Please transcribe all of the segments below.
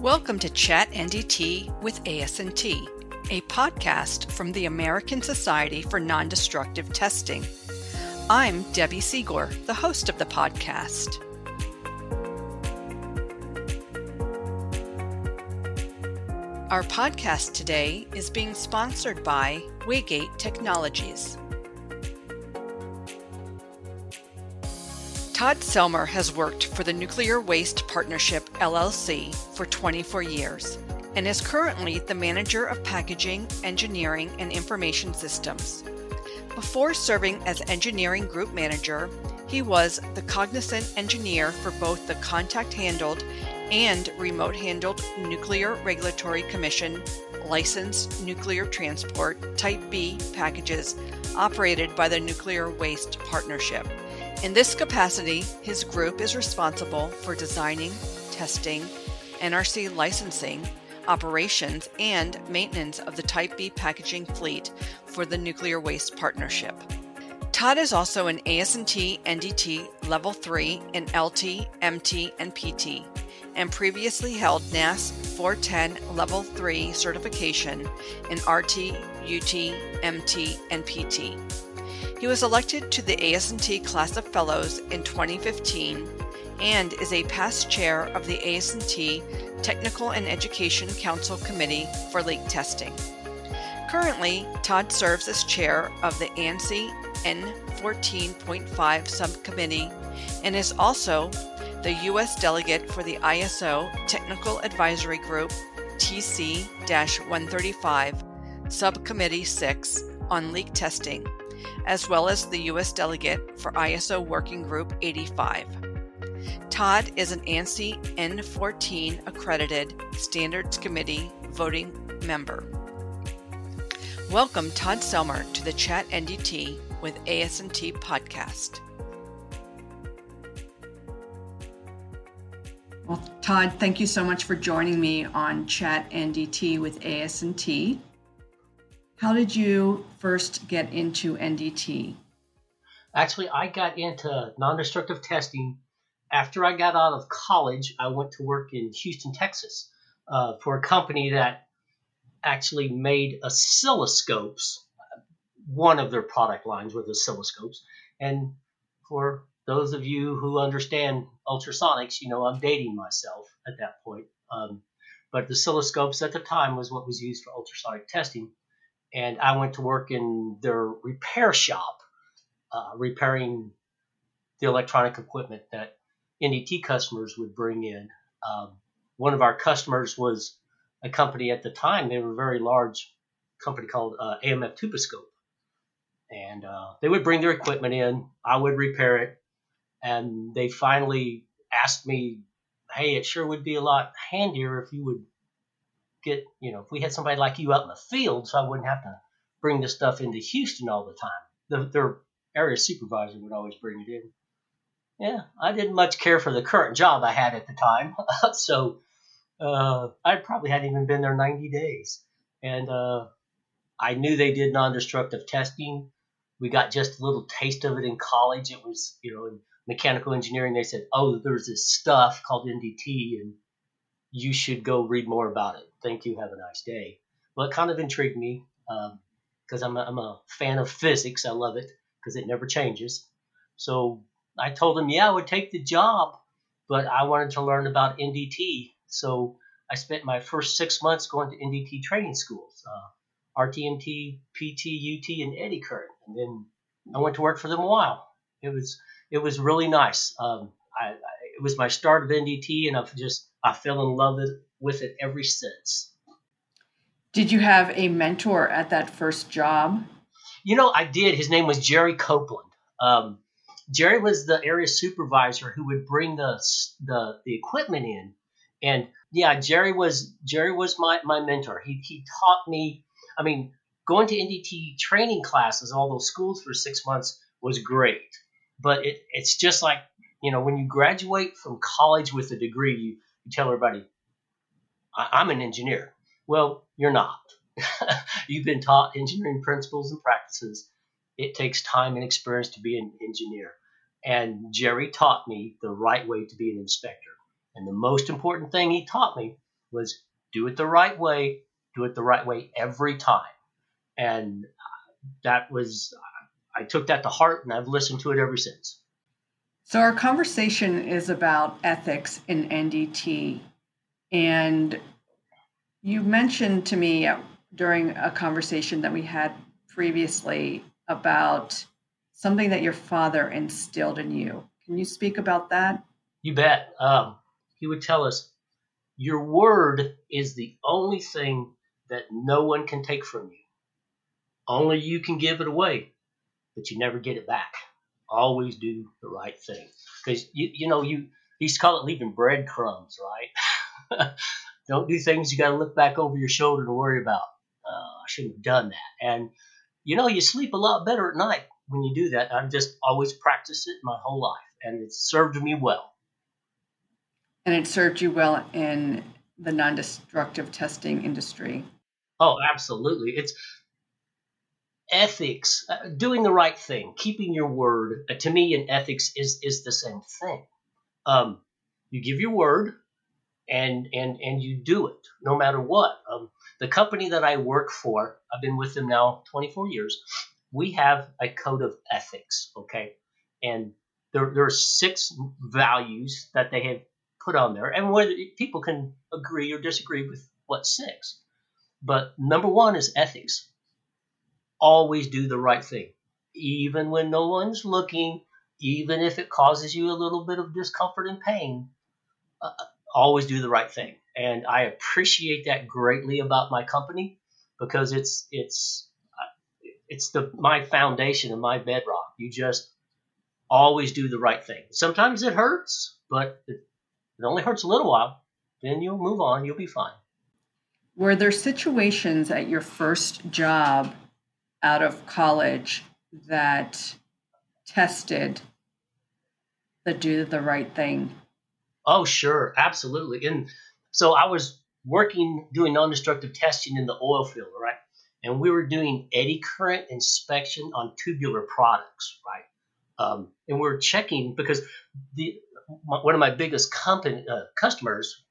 Welcome to Chat NDT with ASNT, a podcast from the American Society for Nondestructive Testing. I'm Debbie Siegler, the host of the podcast. Our podcast today is being sponsored by Waygate Technologies. Todd Sellmer has worked for the Nuclear Waste Partnership, LLC, for 24 years and is currently the manager of packaging, engineering, and information systems. Before serving as engineering group manager, he was the cognizant engineer for both the contact-handled and remote-handled Nuclear Regulatory Commission licensed nuclear transport Type B packages operated by the Nuclear Waste Partnership. In this capacity, his group is responsible for designing, testing, NRC licensing, operations, and maintenance of the Type B packaging fleet for the Nuclear Waste Partnership. Todd is also an ASNT, NDT, Level 3, and LT, MT, and PT, and previously held NAS 410 Level 3 certification in RT, UT, MT, and PT. He was elected to the ASNT Class of Fellows in 2015 and is a past chair of the ASNT Technical and Education Council Committee for Leak Testing. Currently, Todd serves as chair of the ANSI N14.5 subcommittee and is also the U.S. delegate for the ISO Technical Advisory Group TC-135 Subcommittee 6 on Leak Testing, as well as the U.S. delegate for ISO Working Group 85. Todd is an ANSI N14 accredited Standards Committee voting member. Welcome Todd Sellmer to the Chat NDT with ASNT podcast. Well, Todd, thank you so much for joining me on Chat NDT with ASNT. How did you first get into NDT? Actually, I got into non-destructive testing after I got out of college. I went to work in Houston, Texas, for a company that actually made oscilloscopes. One of their product lines was oscilloscopes. And for those of you who understand ultrasonics, you know I'm dating myself at that point. But the oscilloscopes at the time was what was used for ultrasonic testing. And I went to work in their repair shop, repairing the electronic equipment that NDT customers would bring in. One of our customers was a company at the time. They were a very large company called AMF Tuboscope. And they would bring their equipment in. I would repair it. And they finally asked me, hey, it sure would be a lot handier if you would if we had somebody like you out in the field, so I wouldn't have to bring this stuff into Houston all the time. Their area supervisor would always bring it in. Yeah, I didn't much care for the current job I had at the time, so I probably hadn't even been there 90 days. And I knew they did non-destructive testing. We got just a little taste of it in college. It was, in mechanical engineering, they said, oh, there's this stuff called NDT, and you should go read more about it. Thank you. Have a nice day. Well, it kind of intrigued me because I'm a fan of physics. I love it because it never changes. So I told him, I would take the job, but I wanted to learn about NDT. So I spent my first 6 months going to NDT training schools, RTMT, PT, UT, and eddy current. And then I went to work for them a while. It was really nice. It was my start of NDT, and I fell in love with it ever since. Did you have a mentor at that first job? I did. His name was Jerry Copeland. Jerry was the area supervisor who would bring the equipment in, and Jerry was my mentor. He taught me. I mean, going to NDT training classes, all those schools for 6 months was great, but it's just like when you graduate from college with a degree, you tell everybody, I'm an engineer. Well, you're not. You've been taught engineering principles and practices. It takes time and experience to be an engineer. And Jerry taught me the right way to be an inspector. And the most important thing he taught me was do it the right way, do it the right way every time. And that was, I took that to heart, and I've listened to it ever since. So our conversation is about ethics in NDT. And you mentioned to me during a conversation that we had previously about something that your father instilled in you. Can you speak about that? You bet. He would tell us, your word is the only thing that no one can take from you. Only you can give it away, but you never get it back. Always do the right thing. Because, you used to call it leaving breadcrumbs, right? Don't do things you got to look back over your shoulder and worry about. I shouldn't have done that. And, you sleep a lot better at night when you do that. I've just always practiced it my whole life, and it served me well. And it served you well in the non-destructive testing industry. Oh, absolutely. It's ethics, doing the right thing, keeping your word. To me, in ethics is the same thing. You give your word, and you do it, no matter what. The company that I work for, I've been with them now 24 years. We have a code of ethics, okay? And there are 6 values that they have put on there, and whether people can agree or disagree with what 6. But number 1 is ethics. Always do the right thing, even when no one's looking, even if it causes you a little bit of discomfort and pain. Always do the right thing. And I appreciate that greatly about my company, because it's my foundation and my bedrock. You just always do the right thing. Sometimes it hurts, but it only hurts a little while. Then you'll move on. You'll be fine. Were there situations at your first job out of college that tested the do the right thing? Oh, sure. Absolutely. And so I was doing non-destructive testing in the oil field, right? And we were doing eddy current inspection on tubular products, right? And we were checking because one of my biggest customers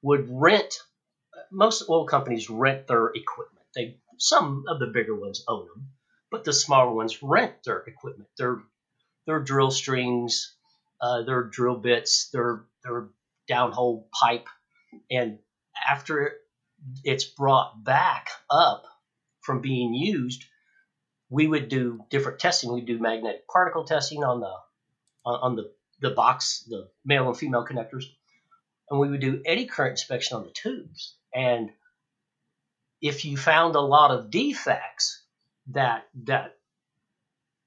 would rent. Most oil companies rent their equipment. Some of the bigger ones own them, but the smaller ones rent their equipment, their drill strings, their drill bits, their downhole pipe. And after it's brought back up from being used, we would do different testing. We'd do magnetic particle testing on the box, the male and female connectors. And we would do eddy current inspection on the tubes. And if you found a lot of defects that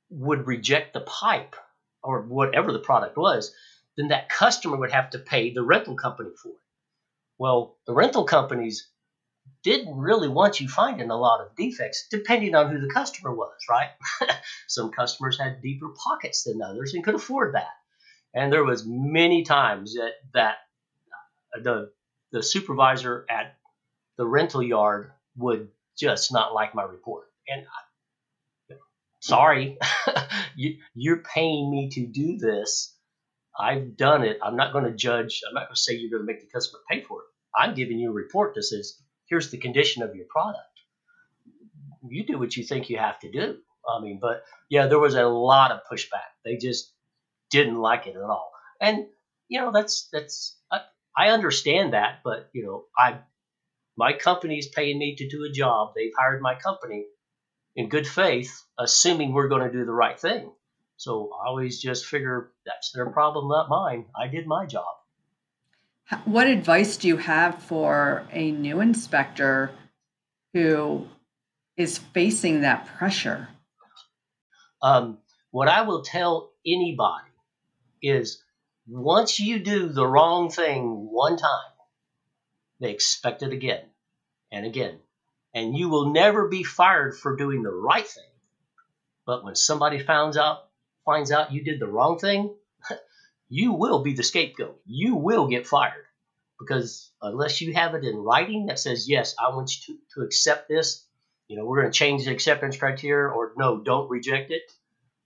would reject the pipe or whatever the product was, then that customer would have to pay the rental company for it. Well, the rental companies didn't really want you finding a lot of defects, depending on who the customer was, right? Some customers had deeper pockets than others and could afford that. And there was many times that the supervisor at the rental yard would just not like my report. And sorry, you're paying me to do this. I've done it. I'm not going to judge. I'm not going to say you're going to make the customer pay for it. I'm giving you a report that says, here's the condition of your product. You do what you think you have to do. But yeah, there was a lot of pushback. They just didn't like it at all. And, that's I understand that, but, my company's paying me to do a job. They've hired my company in good faith, assuming we're going to do the right thing. So I always just figure that's their problem, not mine. I did my job. What advice do you have for a new inspector who is facing that pressure? What I will tell anybody is once you do the wrong thing one time, they expect it again and again. And you will never be fired for doing the right thing. But when somebody finds out you did the wrong thing, you will be the scapegoat. You will get fired, because unless you have it in writing that says, yes, I want you to accept this, we're going to change the acceptance criteria, or no, don't reject it.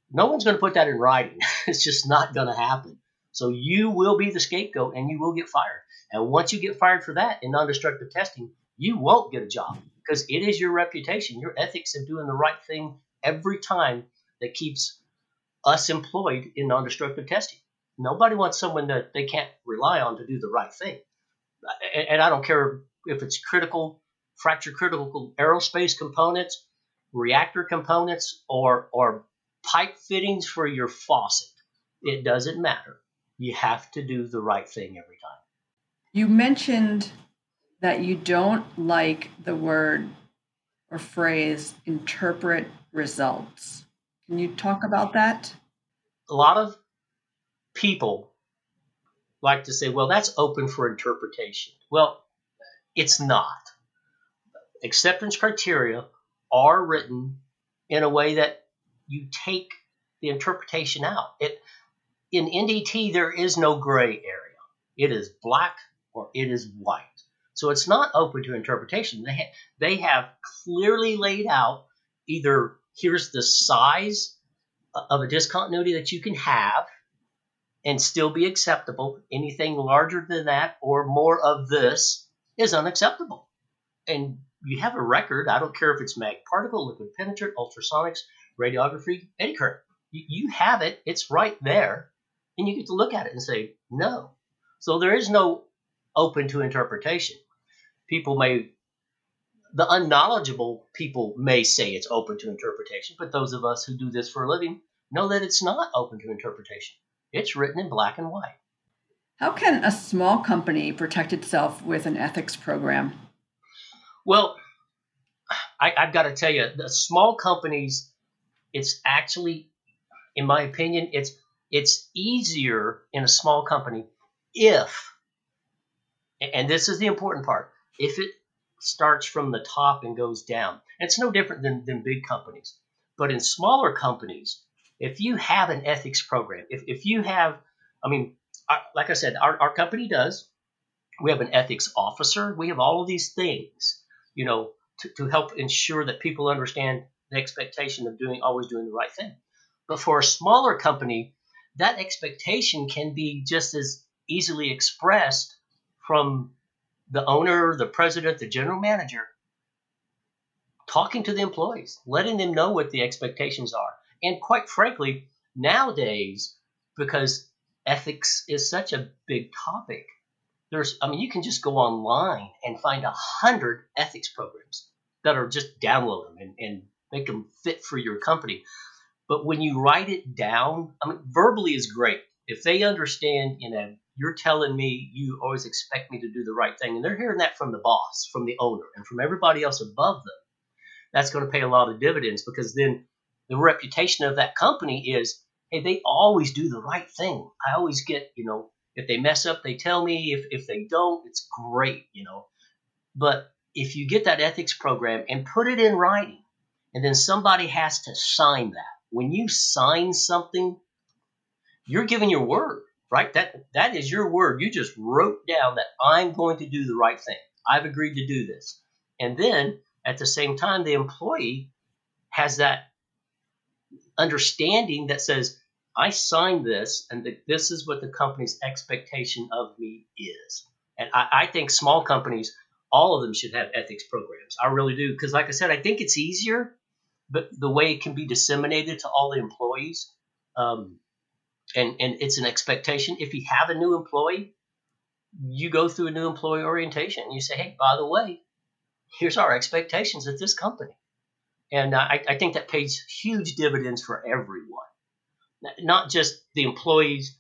No one's going to put that in writing. It's just not going to happen. So you will be the scapegoat and you will get fired. And once you get fired for that in non-destructive testing, you won't get a job, because it is your reputation, your ethics of doing the right thing every time that keeps us employed in non-destructive testing. Nobody wants someone that they can't rely on to do the right thing. And I don't care if it's critical, fracture critical aerospace components, reactor components, or pipe fittings for your faucet. It doesn't matter. You have to do the right thing every time. You mentioned that you don't like the word or phrase interpret results. Can you talk about that? A lot of people like to say, well, that's open for interpretation. Well, it's not. Acceptance criteria are written in a way that you take the interpretation out. In NDT, there is no gray area. It is black or it is white. So it's not open to interpretation. They have clearly laid out either here's the size of a discontinuity that you can have and still be acceptable. Anything larger than that or more of this is unacceptable. And you have a record. I don't care if it's mag particle, liquid penetrant, ultrasonics, radiography, eddy current. You have it. It's right there. And you get to look at it and say, no. So there is no open to interpretation. The unknowledgeable people may say it's open to interpretation, but those of us who do this for a living know that it's not open to interpretation. It's written in black and white. How can a small company protect itself with an ethics program? Well, I've got to tell you, the small companies, it's actually, in my opinion, it's easier in a small company if, and this is the important part, if it starts from the top and goes down. It's no different than big companies. But in smaller companies, if you have an ethics program, if you have, I mean, like I said, our company does. We have an ethics officer. We have all of these things, you know, to help ensure that people understand the expectation of always doing the right thing. But for a smaller company, that expectation can be just as easily expressed from the owner, the president, the general manager, talking to the employees, letting them know what the expectations are. And quite frankly, nowadays, because ethics is such a big topic, you can just go online and find 100 ethics programs that are just download them and make them fit for your company. But when you write it down, verbally is great. If they understand you're telling me you always expect me to do the right thing, and they're hearing that from the boss, from the owner, and from everybody else above them, that's going to pay a lot of dividends, because then the reputation of that company is, hey, they always do the right thing. I always get, if they mess up, they tell me. If they don't, it's great, But if you get that ethics program and put it in writing, and then somebody has to sign that. When you sign something, you're giving your word, right? That is your word. You just wrote down that I'm going to do the right thing. I've agreed to do this. And then at the same time, the employee has that understanding that says, I signed this, and this is what the company's expectation of me is. And I think small companies, all of them should have ethics programs. I really do. Because like I said, I think it's easier, but the way it can be disseminated to all the employees, And it's an expectation. If you have a new employee, you go through a new employee orientation and you say, hey, by the way, here's our expectations at this company. And I think that pays huge dividends for everyone, not just the employees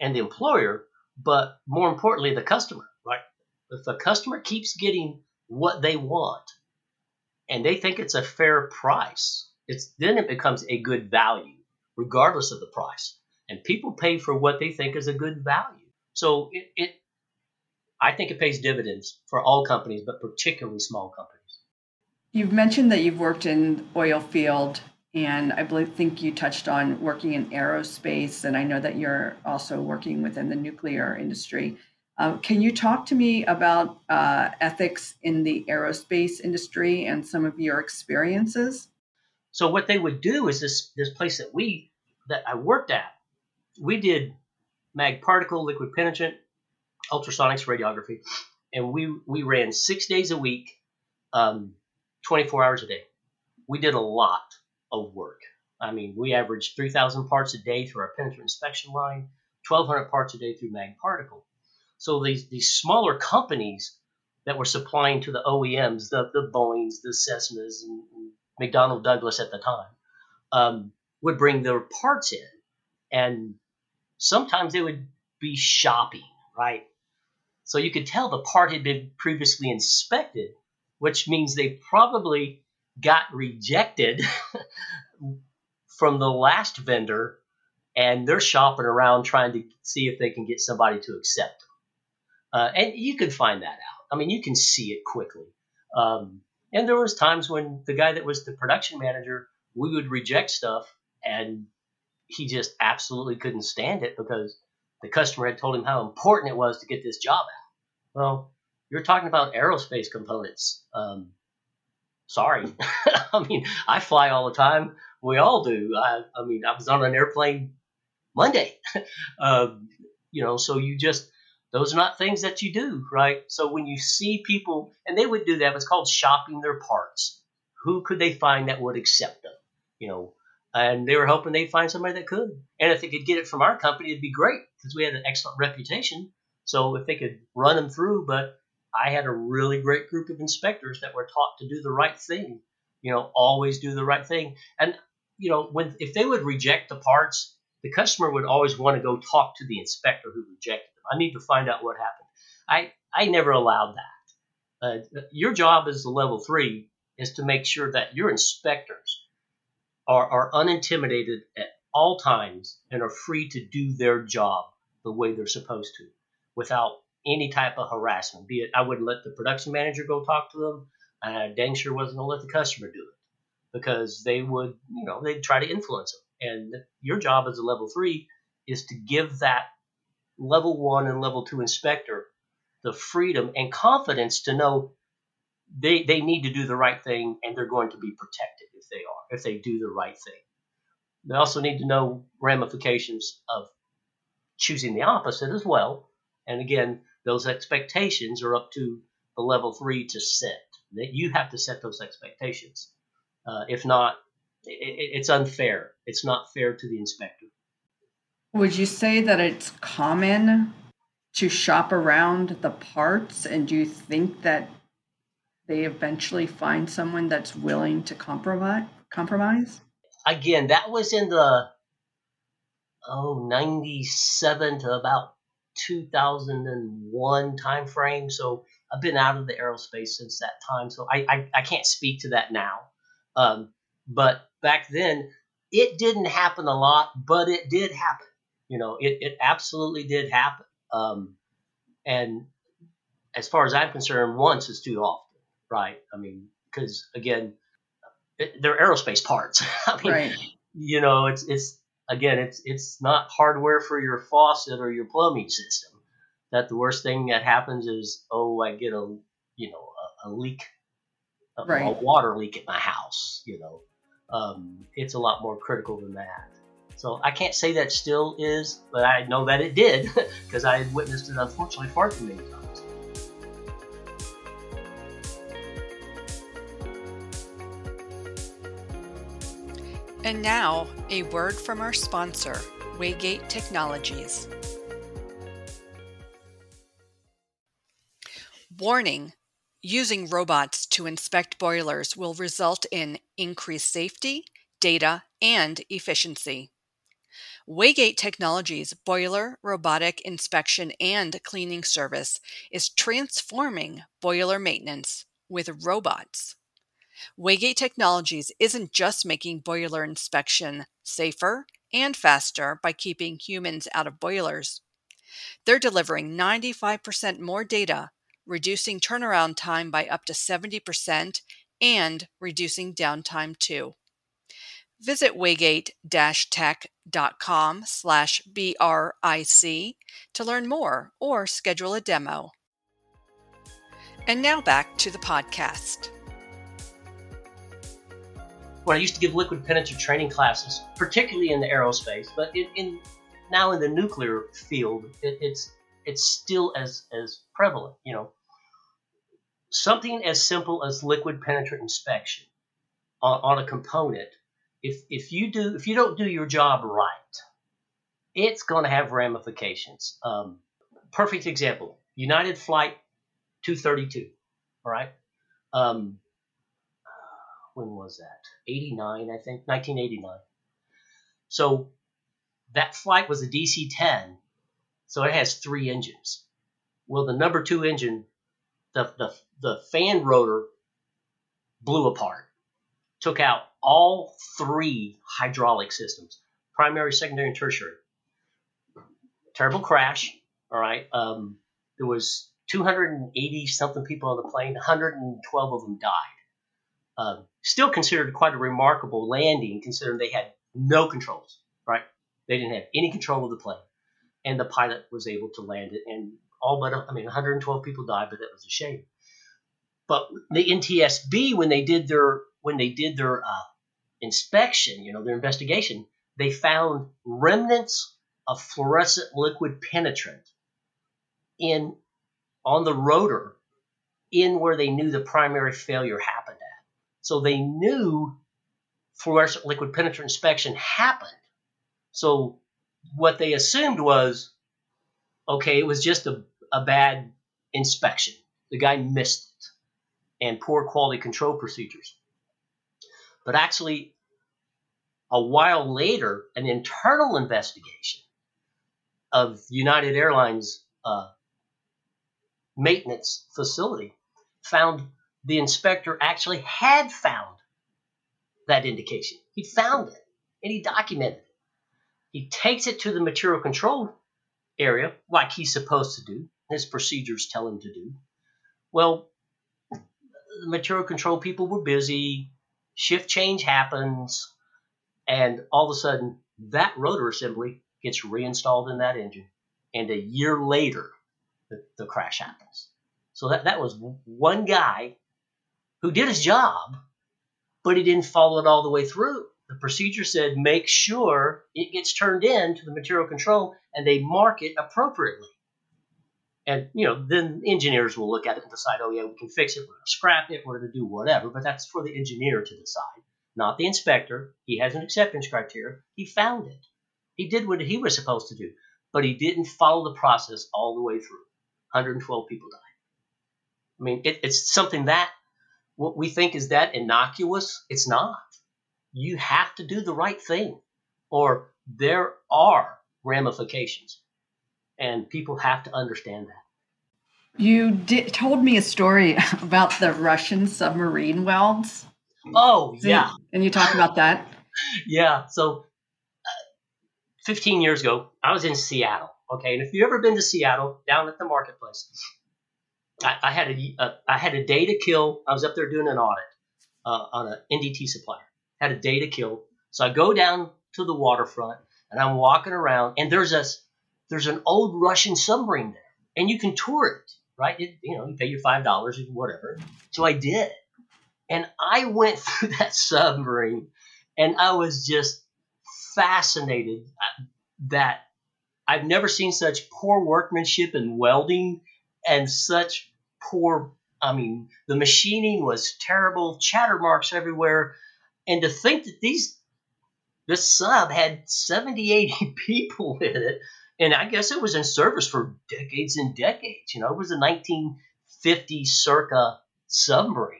and the employer, but more importantly, the customer, right? If the customer keeps getting what they want and they think it's a fair price, then it becomes a good value, regardless of the price. And people pay for what they think is a good value. So I think it pays dividends for all companies, but particularly small companies. You've mentioned that you've worked in oil field, and I think you touched on working in aerospace, and I know that you're also working within the nuclear industry. Can you talk to me about ethics in the aerospace industry and some of your experiences? So what they would do is this place that I worked at, we did mag particle, liquid penetrant, ultrasonics radiography, and we ran 6 days a week, 24 hours a day. We did a lot of work. I mean, we averaged 3,000 parts a day through our penetrant inspection line, 1,200 parts a day through mag particle. So these smaller companies that were supplying to the OEMs, the Boeings, the Cessnas, and McDonnell Douglas at the time, would bring their parts in. And sometimes they would be shopping, right? So you could tell the part had been previously inspected, which means they probably got rejected from the last vendor, and they're shopping around trying to see if they can get somebody to accept them. And you can find that out. I mean, you can see it quickly. And there was times when the guy that was the production manager, we would reject stuff, and he just absolutely couldn't stand it because the customer had told him how important it was to get this job out. Well, you're talking about aerospace components. Sorry. I mean, I fly all the time. We all do. I mean, I was on an airplane Monday. So you just, those are not things that you do, right? So when you see people, and they would do that, it's called shopping their parts. Who could they find that would accept them? And they were hoping they'd find somebody that could. And if they could get it from our company, it'd be great because we had an excellent reputation. So if they could run them through, but I had a really great group of inspectors that were taught to do the right thing, always do the right thing. And, if they would reject the parts, the customer would always want to go talk to the inspector who rejected them. I need to find out what happened. I never allowed that. Your job as the level 3 is to make sure that your inspectors are unintimidated at all times and are free to do their job the way they're supposed to without any type of harassment. Be it I wouldn't let the production manager go talk to them, and I dang sure wasn't going to let the customer do it because they would, they'd try to influence them. And your job as a level 3 is to give that level 1 and level 2 inspector the freedom and confidence to know they need to do the right thing, and they're going to be protected if they do the right thing. They also need to know ramifications of choosing the opposite as well. And again, those expectations are up to the level 3 to set. That you have to set those expectations. If not, it's unfair. It's not fair to the inspector. Would you say that it's common to shop around the parts? And do you think that they eventually find someone that's willing to compromise? Again, that was in the 97 to about 2001 time frame. So I've been out of the aerospace since that time. So I can't speak to that now. But back then, it didn't happen a lot, but it did happen. It absolutely did happen. And as far as I'm concerned, once is too often. Right. I mean, because again, they're aerospace parts. I mean, right. It's not hardware for your faucet or your plumbing system. That the worst thing that happens is, I get a leak, right. A water leak at my house. It's a lot more critical than that. So I can't say that still is, but I know that it did because I had witnessed it, unfortunately, far too many times. And now, a word from our sponsor, Waygate Technologies. Warning: using robots to inspect boilers will result in increased safety, data, and efficiency. Waygate Technologies' boiler robotic inspection and cleaning service is transforming boiler maintenance with robots. Waygate Technologies isn't just making boiler inspection safer and faster by keeping humans out of boilers. They're delivering 95% more data, reducing turnaround time by up to 70%, and reducing downtime too. Visit waygate-tech.com/BRIC to learn more or schedule a demo. And now back to the podcast. When I used to give liquid penetrant training classes, particularly in the aerospace, but now in the nuclear field, it's it's still as prevalent. You know, something as simple as liquid penetrant inspection on a component. If you don't do your job right, it's going to have ramifications. Perfect example: United Flight 232. All right. When was that? 89, I think, 1989. So that flight was a DC-10, so it has three engines. Well, the number two engine, the fan rotor blew apart, took out all three hydraulic systems, primary, secondary, and tertiary. Terrible crash, all right? There was 280-something people on the plane, 112 of them died. Still considered quite a remarkable landing, considering they had no controls, right? They didn't have any control of the plane, and the pilot was able to land it. And 112 people died, but that was a shame. But the NTSB, when they did their inspection, you know, their investigation, they found remnants of fluorescent liquid penetrant on the rotor, in where they knew the primary failure happened at. So they knew fluorescent liquid penetrant inspection happened. So what they assumed was, okay, it was just a bad inspection. The guy missed it, and poor quality control procedures. But actually, a while later, an internal investigation of United Airlines maintenance facility found the inspector actually had found that indication. He found it, and he documented it. He takes it to the material control area, like he's supposed to do. His procedures tell him to do. Well, the material control people were busy. Shift change happens. And all of a sudden, that rotor assembly gets reinstalled in that engine. And a year later, the crash happens. So that was one guy who did his job, but he didn't follow it all the way through. The procedure said make sure it gets turned in to the material control and they mark it appropriately. And, you know, then engineers will look at it and decide, oh, yeah, we can fix it, we're going to scrap it, we're going to do whatever. But that's for the engineer to decide, not the inspector. He has an acceptance criteria. He found it. He did what he was supposed to do, but he didn't follow the process all the way through. 112 people died. I mean, it's something that what we think is that innocuous. It's not. You have to do the right thing, or there are ramifications, and people have to understand that. You told me a story about the Russian submarine welds. Oh, yeah. And you talked about that? Yeah. So 15 years ago, I was in Seattle. Okay, and if you've ever been to Seattle, down at the marketplace, I had a day to kill. I was up there doing an audit on an NDT supplier. Had a day to kill, so I go down to the waterfront and I'm walking around, and there's an old Russian submarine there, and you can tour it, right? You pay your $5 or whatever. So I did, and I went through that submarine, and I was just fascinated that I've never seen such poor workmanship in welding. And such poor, the machining was terrible, chatter marks everywhere. And to think that this sub had 70, 80 people in it, and I guess it was in service for decades and decades. You know, it was a 1950 circa submarine.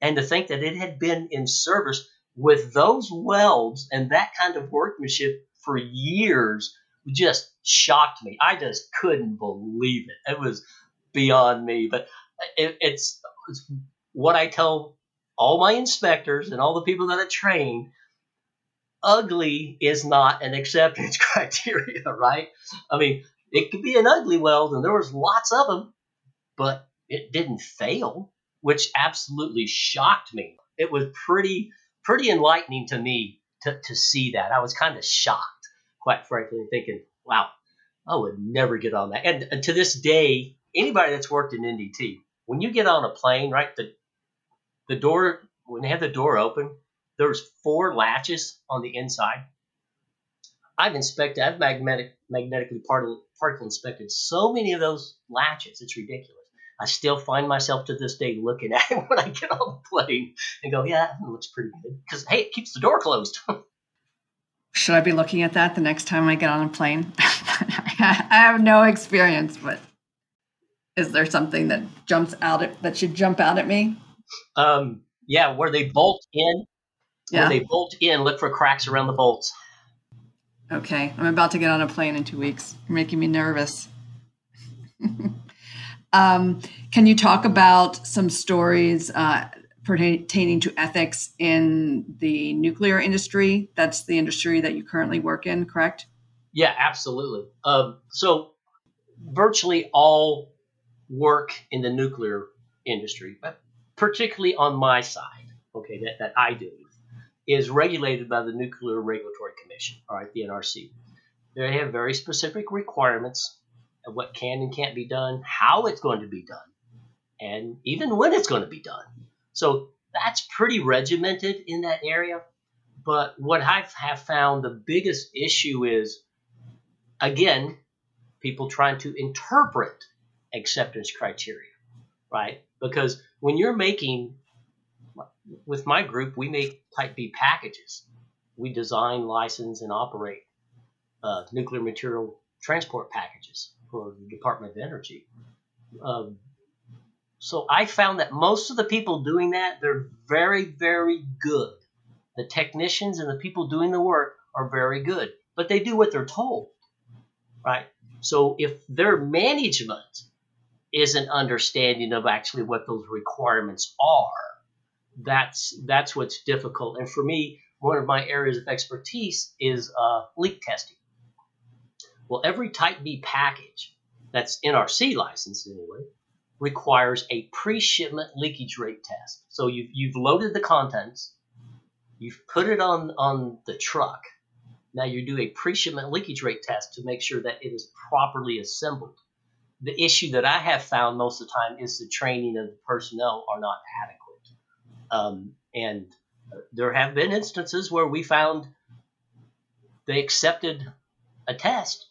And to think that it had been in service with those welds and that kind of workmanship for years just shocked me. I just couldn't believe it. It was beyond me. But it's what I tell all my inspectors and all the people that I train. Ugly is not an acceptance criteria, right? I mean, it could be an ugly weld, and there was lots of them, but it didn't fail, which absolutely shocked me. It was pretty enlightening to me to see that. I was kind of shocked, quite frankly, thinking, wow, I would never get on that. And to this day, anybody that's worked in NDT, when you get on a plane, right, the door, when they have the door open, there's 4 latches on the inside. I've magnetically particle inspected so many of those latches. It's ridiculous. I still find myself to this day looking at it when I get on the plane and go, yeah, it looks pretty good. Because, hey, it keeps the door closed. Should I be looking at that the next time I get on a plane? I have no experience, but is there something that that should jump out at me? Yeah, where they bolt in. Yeah. When they bolt in, look for cracks around the bolts. Okay, I'm about to get on a plane in 2 weeks. You're making me nervous. Can you talk about some stories pertaining to ethics in the nuclear industry? That's the industry that you currently work in, correct? Yeah, absolutely. So virtually all work in the nuclear industry, but particularly on my side, okay, that I do, is regulated by the Nuclear Regulatory Commission, all right, the NRC. They have very specific requirements of what can and can't be done, how it's going to be done, and even when it's going to be done. So that's pretty regimented in that area. But what I have found the biggest issue is, again, people trying to interpret acceptance criteria, right? Because when you're making, with my group, we make Type B packages. We design, license, and operate nuclear material transport packages for the Department of Energy. So I found that most of the people doing that, they're very, very good. The technicians and the people doing the work are very good, but they do what they're told, right? So if their management isn't understanding of actually what those requirements are, that's what's difficult. And for me, one of my areas of expertise is leak testing. Well, every Type B package that's NRC licensed anyway requires a pre-shipment leakage rate test. So you've loaded the contents, you've put it on the truck. Now you do a pre-shipment leakage rate test to make sure that it is properly assembled. The issue that I have found most of the time is the training of the personnel are not adequate. And there have been instances where we found they accepted a test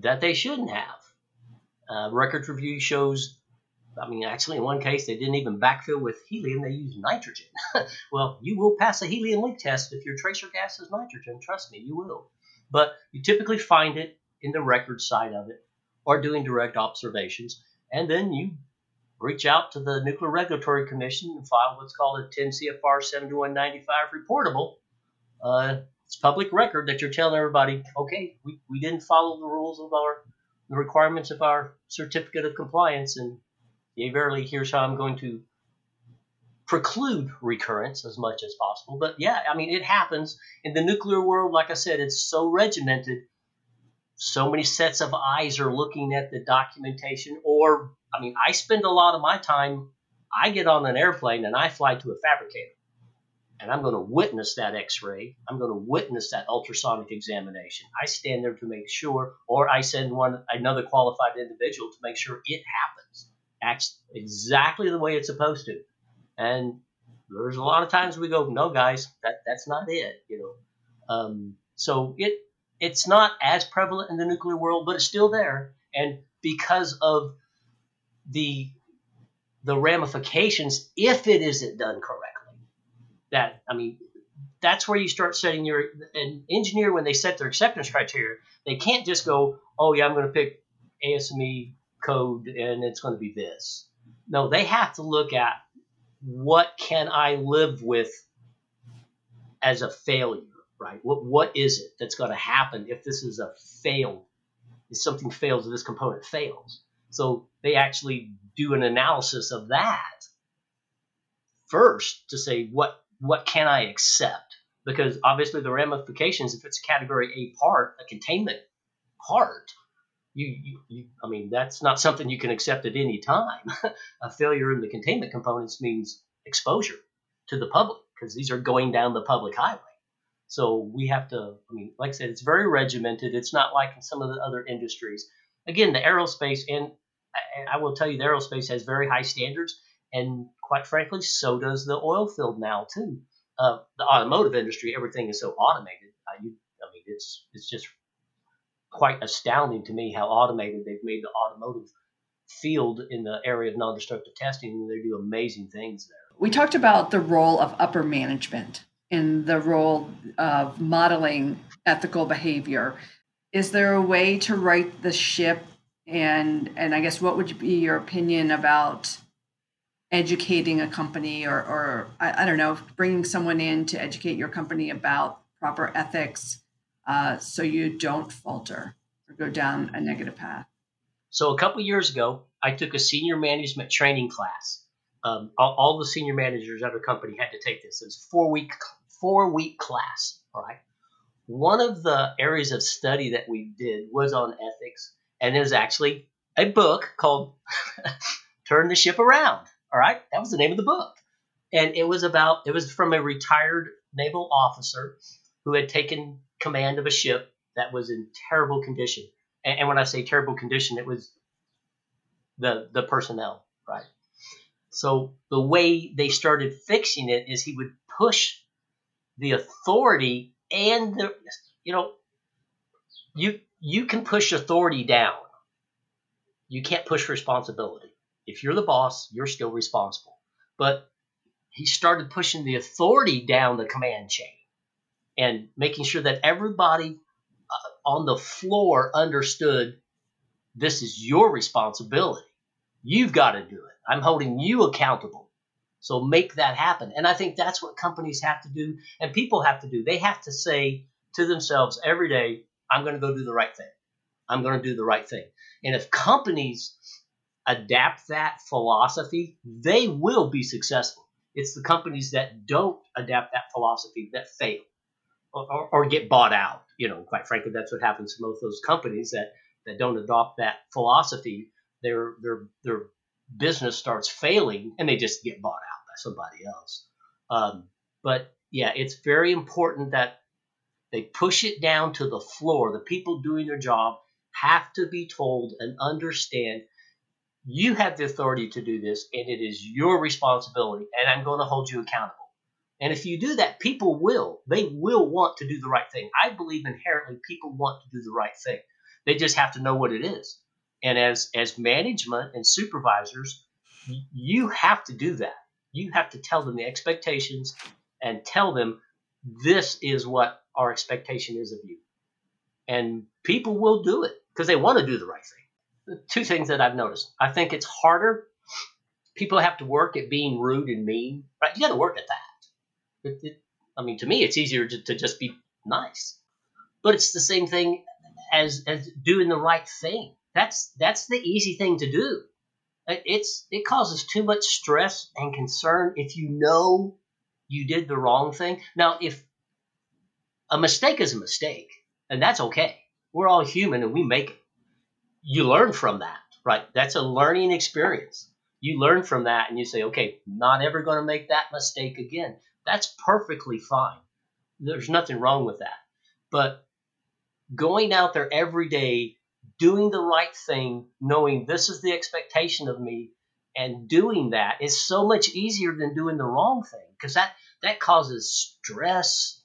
that they shouldn't have. Records review shows, actually in one case, they didn't even backfill with helium. They used nitrogen. Well, you will pass a helium leak test if your tracer gas is nitrogen. Trust me, you will. But you typically find it in the record side of it or doing direct observations. And then you reach out to the Nuclear Regulatory Commission and file what's called a 10 CFR 7195 reportable. It's public record that you're telling everybody, okay, we didn't follow the rules of the requirements of our certificate of compliance, and verily, here's how I'm going to preclude recurrence as much as possible. But yeah, it happens in the nuclear world. Like I said, it's so regimented. So many sets of eyes are looking at the documentation, or, I spend a lot of my time, I get on an airplane and I fly to a fabricator. And I'm going to witness that x-ray. I'm going to witness that ultrasonic examination. I stand there to make sure, or I send another qualified individual to make sure it happens. Acts exactly the way it's supposed to. And there's a lot of times we go, no, guys, that's not it. So it's not as prevalent in the nuclear world, but it's still there. And because of the ramifications, if it isn't done correctly, that's where you start setting an engineer, when they set their acceptance criteria, they can't just go, oh, yeah, I'm going to pick ASME code and it's going to be this. No, they have to look at what can I live with as a failure, right? What is it that's going to happen if this is a fail? If something fails, or this component fails. So they actually do an analysis of that first to say what can I accept? Because obviously the ramifications, if it's a category A part, a containment part, that's not something you can accept at any time. A failure in the containment components means exposure to the public, because these are going down the public highway. So we have to, like I said, it's very regimented. It's not like in some of the other industries. Again, the aerospace, and I will tell you, the aerospace has very high standards. And quite frankly, so does the oil field now, too. The automotive industry, everything is so automated. automated. It's just quite astounding to me how automated they've made the automotive field in the area of non-destructive testing, and they do amazing things there. We talked about the role of upper management and the role of modeling ethical behavior. Is there a way to right the ship? And I guess what would be your opinion about educating a company or I don't know, bringing someone in to educate your company about proper ethics so you don't falter or go down a negative path? So a couple of years ago, I took a senior management training class. All the senior managers at our company had to take this. It was a four-week class. All right. One of the areas of study that we did was on ethics, and there's actually a book called Turn the Ship Around. All right. That was the name of the book. And it was from a retired naval officer who had taken command of a ship that was in terrible condition. And when I say terrible condition, it was the personnel, right? So the way they started fixing it is he would push the authority and you can push authority down. You can't push responsibility. If you're the boss, you're still responsible. But he started pushing the authority down the command chain and making sure that everybody on the floor understood this is your responsibility. You've got to do it. I'm holding you accountable. So make that happen. And I think that's what companies have to do and people have to do. They have to say to themselves every day, I'm going to go do the right thing. I'm going to do the right thing. And if companies adapt that philosophy, they will be successful. It's the companies that don't adapt that philosophy that fail or get bought out. Quite frankly, that's what happens to most of those companies that don't adopt that philosophy. Their business starts failing and they just get bought out by somebody else. But yeah, it's very important that they push it down to the floor. The people doing their job have to be told and understand you have the authority to do this and it is your responsibility and I'm going to hold you accountable. And if you do that, people will. They will want to do the right thing. I believe inherently people want to do the right thing. They just have to know what it is. And as management and supervisors, you have to do that. You have to tell them the expectations and tell them this is what our expectation is of you. And people will do it because they want to do the right thing. Two things that I've noticed. I think it's harder. People have to work at being rude and mean. Right? You got to work at that. To me, it's easier to just be nice, but it's the same thing as doing the right thing. That's the easy thing to do. It causes too much stress and concern if you know you did the wrong thing. Now, if a mistake is a mistake, and that's okay. We're all human and we make it. You learn from that, right? That's a learning experience. You learn from that and you say, okay, not ever going to make that mistake again. That's perfectly fine. There's nothing wrong with that. But going out there every day, doing the right thing, knowing this is the expectation of me, and doing that is so much easier than doing the wrong thing because that causes stress.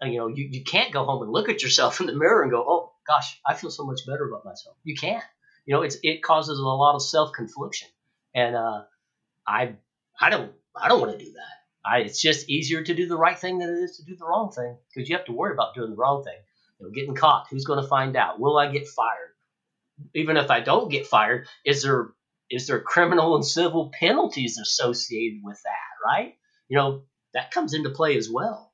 You can't go home and look at yourself in the mirror and go, oh, gosh, I feel so much better about myself. You can't. It causes a lot of self-confliction. And I don't want to do that. It's just easier to do the right thing than it is to do the wrong thing because you have to worry about doing the wrong thing. Getting caught, who's going to find out? Will I get fired? Even if I don't get fired, is there criminal and civil penalties associated with that, right? That comes into play as well.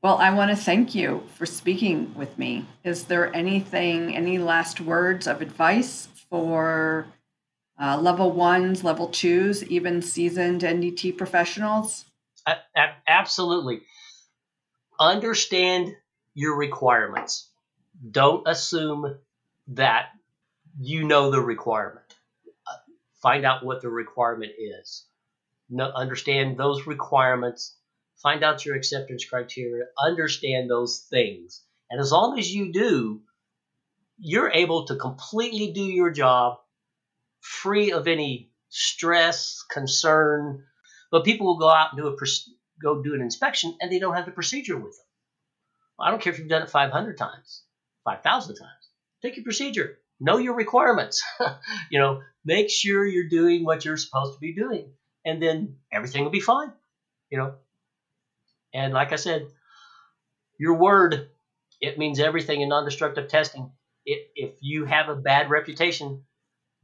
Well, I want to thank you for speaking with me. Is there anything, any last words of advice for level ones, level twos, even seasoned NDT professionals? Absolutely. Understand your requirements. Don't assume that you know the requirement. Find out what the requirement is. Understand those requirements. Find out your acceptance criteria. Understand those things. And as long as you do, you're able to completely do your job free of any stress, concern. But people will go out and go do an inspection, and they don't have the procedure with them. I don't care if you've done it 500 times, 5,000 times. Take your procedure. Know your requirements. Make sure you're doing what you're supposed to be doing, and then everything will be fine. And like I said, your word, it means everything in non-destructive testing. If you have a bad reputation,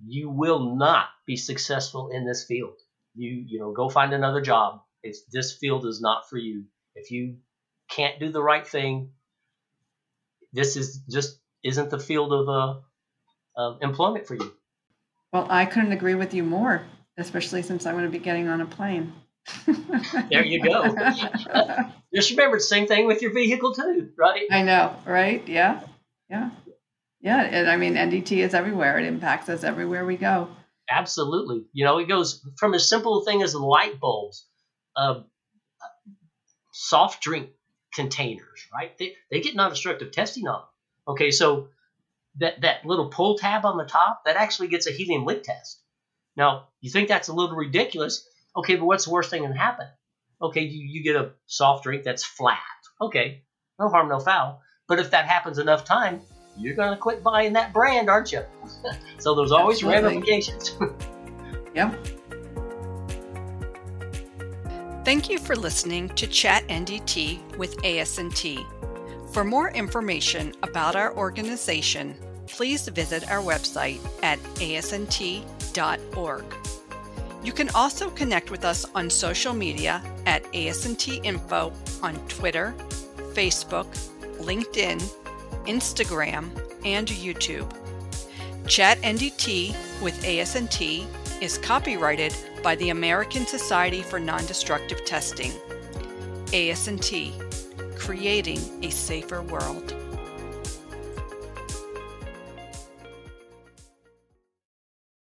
you will not be successful in this field. You go find another job. This field is not for you. If you can't do the right thing, this is just isn't the field of employment for you. Well, I couldn't agree with you more, especially since I'm going to be getting on a plane. There you go. Just remember, same thing with your vehicle too, right? I know, right? Yeah. And I mean, NDT is everywhere. It impacts us everywhere we go. Absolutely. It goes from a simple thing as light bulbs, soft drink containers, right? They get non-destructive testing on. Okay, so that little pull tab on the top, that actually gets a helium leak test. Now, you think that's a little ridiculous. Okay, but what's the worst thing that can happen? Okay, you get a soft drink that's flat. Okay, no harm, no foul. But if that happens enough time, you're going to quit buying that brand, aren't you? So there's always ramifications. Yep. Thank you for listening to Chat NDT with ASNT. For more information about our organization, please visit our website at asnt.org. You can also connect with us on social media at ASNT Info on Twitter, Facebook, LinkedIn, Instagram, and YouTube. Chat NDT with ASNT is copyrighted by the American Society for Non-Destructive Testing. ASNT, creating a safer world.